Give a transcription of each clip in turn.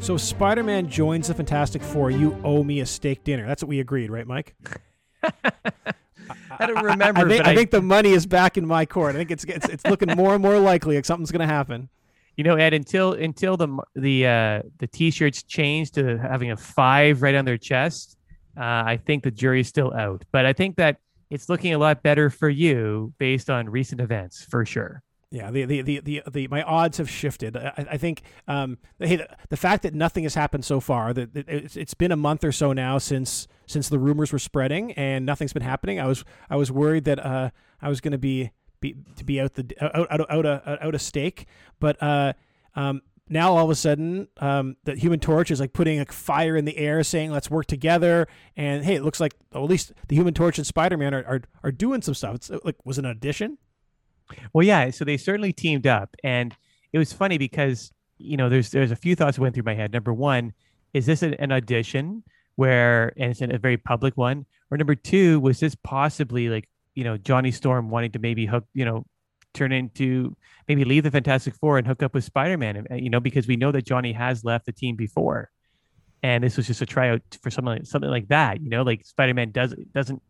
So Spider-Man joins the Fantastic Four. You owe me a steak dinner. That's what we agreed, right, Mike? I don't remember. I think the money is back in my court. I think it's looking more and more likely like something's going to happen. You know, Ed, until the T-shirts change to having a 5 right on their chest, I think the jury's still out. But I think that it's looking a lot better for you based on recent events, for sure. Yeah, my odds have shifted. I think the fact that nothing has happened so far, that it's been a month or so now since the rumors were spreading and nothing's been happening. I was worried that I was going to be out a stake, but now all of a sudden the Human Torch is like putting a fire in the air, saying let's work together. And hey, it looks like at least the Human Torch and Spider-Man are doing some stuff. It's like, was it an addition? Well, yeah. So they certainly teamed up, and it was funny because, you know, there's a few thoughts that went through my head. Number one, is this an audition and it's a very public one? Or number two, was this possibly like, you know, Johnny Storm wanting to maybe hook, you know, turn into maybe leave the Fantastic Four and hook up with Spider-Man, you know, because we know that Johnny has left the team before, and this was just a tryout for something like that. You know, like Spider-Man doesn't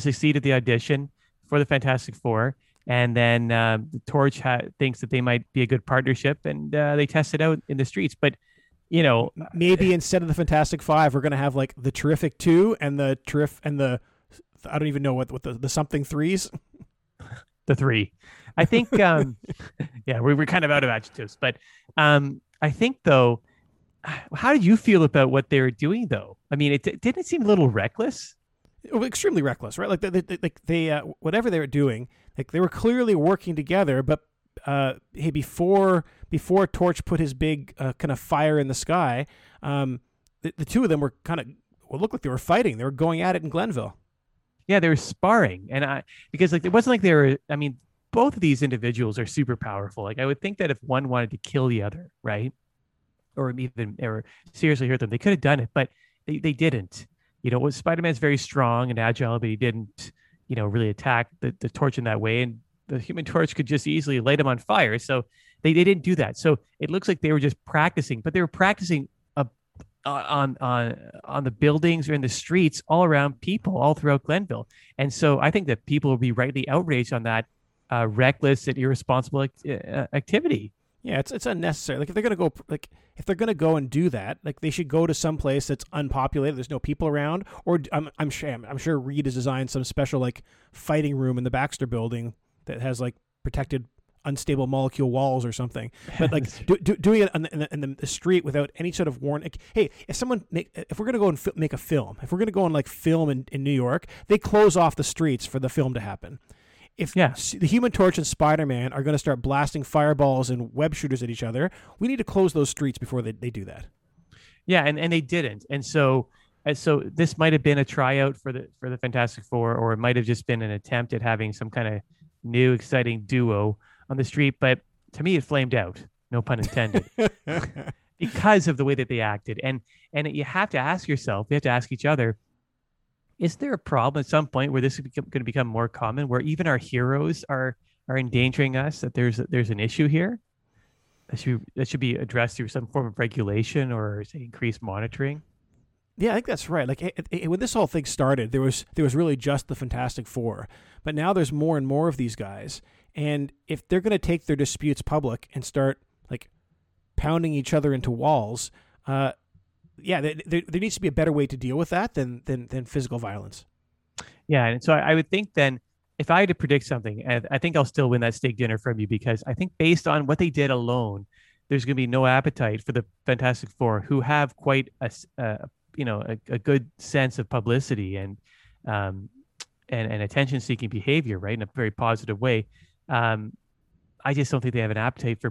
succeed at the audition for the Fantastic Four. And then the Torch thinks that they might be a good partnership, and they test it out in the streets. But, you know, maybe instead of the Fantastic Five, we're going to have like the Terrific Two and I don't even know what the something threes. The three, I think. Yeah, we're kind of out of adjectives, but I think though, how did you feel about what they were doing though? I mean, it didn't seem a little reckless. Extremely reckless, right? Like they whatever they were doing, like they were clearly working together. But hey, before Torch put his big kind of fire in the sky, the two of them were kind of looked like they were fighting. They were going at it in Glenville. Yeah, they were sparring, and because like it wasn't like they were. I mean, both of these individuals are super powerful. Like I would think that if one wanted to kill the other, right, or seriously hurt them, they could have done it, but they didn't. You know, Spider-Man's very strong and agile, but he didn't, you know, really attack the Torch in that way. And the Human Torch could just easily light him on fire. So they didn't do that. So it looks like they were just practicing, but they were practicing on the buildings or in the streets all around people all throughout Glenville. And so I think that people will be rightly outraged on that reckless and irresponsible activity. Yeah, it's unnecessary. Like if they're gonna go and do that, like they should go to some place that's unpopulated. There's no people around, or I'm sure Reed has designed some special like fighting room in the Baxter Building that has like protected unstable molecule walls or something. But like doing it in the street without any sort of warning. Like, hey, if we're gonna go and make a film, if we're gonna go and like film in New York, they close off the streets for the film to happen. If the Human Torch and Spider-Man are going to start blasting fireballs and web shooters at each other, we need to close those streets before they do that. Yeah, and they didn't. And so this might have been a tryout for the Fantastic Four, or it might have just been an attempt at having some kind of new, exciting duo on the street. But to me, it flamed out, no pun intended, because of the way that they acted. And you have to ask yourself, we have to ask each other, is there a problem at some point where this is going to become more common, where even our heroes are endangering us? That there's an issue here that should be addressed through some form of regulation or say, increased monitoring. Yeah, I think that's right. Like when this whole thing started, there was really just the Fantastic Four, but now there's more and more of these guys. And if they're going to take their disputes public and start like pounding each other into walls, yeah, there needs to be a better way to deal with that than physical violence. Yeah, and so I would think then, if I had to predict something, I think I'll still win that steak dinner from you, because I think based on what they did alone, there's going to be no appetite for the Fantastic Four, who have quite a good sense of publicity and attention-seeking behavior, right, in a very positive way. I just don't think they have an appetite for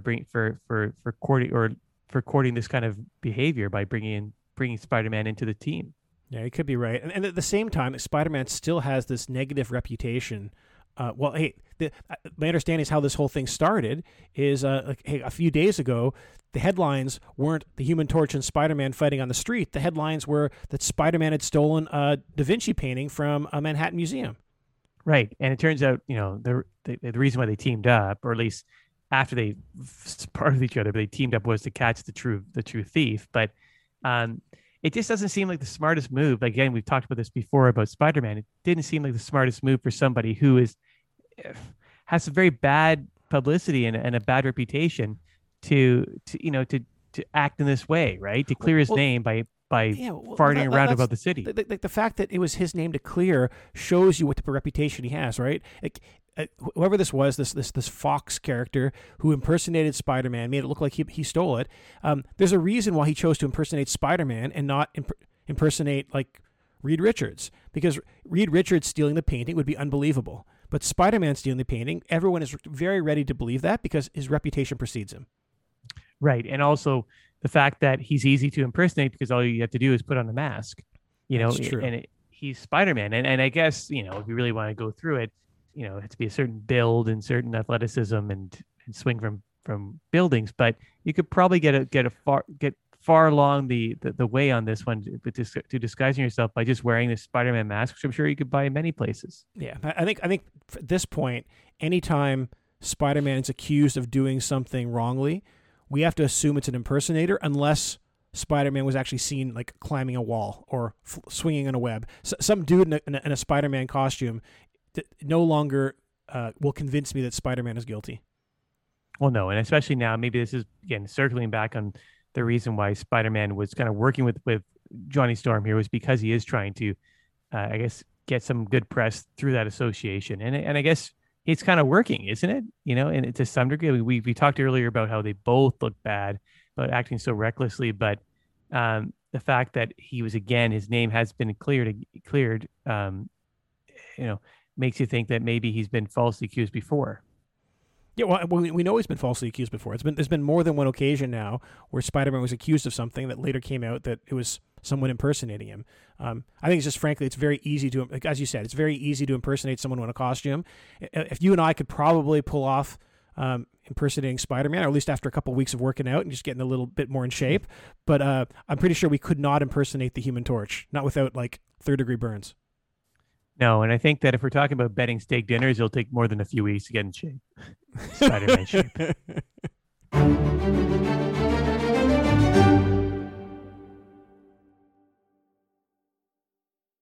courting or for courting this kind of behavior by bringing Spider-Man into the team. Yeah, you could be right. And at the same time, Spider-Man still has this negative reputation. Well, hey, my understanding is how this whole thing started is, hey, a few days ago, the headlines weren't the Human Torch and Spider-Man fighting on the street. The headlines were that Spider-Man had stolen a Da Vinci painting from a Manhattan museum. Right. And it turns out, you know, the reason why they teamed up, or at least after they sparred with each other, but they teamed up, was to catch the true thief. But it just doesn't seem like the smartest move. Again, we've talked about this before about Spider-Man. It didn't seem like the smartest move for somebody who has some very bad publicity and a bad reputation to act in this way, right? To clear his name by farting around about the city. The fact that it was his name to clear shows you what type of reputation he has, right? Like, whoever this was, this Fox character who impersonated Spider-Man, made it look like he stole it. There's a reason why he chose to impersonate Spider-Man and not impersonate like Reed Richards, because Reed Richards stealing the painting would be unbelievable. But Spider-Man stealing the painting, everyone is very ready to believe that because his reputation precedes him. Right. And also the fact that he's easy to impersonate because all you have to do is put on a mask, that's true. And he's Spider-Man. And I guess, if you really want to go through it, it has to be a certain build and certain athleticism and swing from buildings, but you could probably get far along the way on this one to disguising yourself by just wearing this Spider-Man mask, which I'm sure you could buy in many places. Yeah, I think at this point, anytime Spider-Man is accused of doing something wrongly, we have to assume it's an impersonator, unless Spider-Man was actually seen like climbing a wall or swinging on a web. So, some dude in a Spider-Man costume no longer will convince me that Spider-Man is guilty. Well, no, and especially now, maybe this is, again, circling back on the reason why Spider-Man was kind of working with Johnny Storm here was because he is trying to, get some good press through that association. And I guess it's kind of working, isn't it? And to some degree, we talked earlier about how they both look bad, about acting so recklessly, but the fact that he was, again, his name has been cleared, makes you think that maybe he's been falsely accused before. Yeah, well, we know he's been falsely accused before. There's been more than one occasion now where Spider-Man was accused of something that later came out that it was someone impersonating him. I think it's just, frankly, it's very easy to, like, as you said, it's very easy to impersonate someone in a costume. If you and I could probably pull off impersonating Spider-Man, or at least after a couple of weeks of working out and just getting a little bit more in shape, but I'm pretty sure we could not impersonate the Human Torch, not without like third-degree burns. No, and I think that if we're talking about betting steak dinners, it'll take more than a few weeks to get in shape. Spider-Man shape.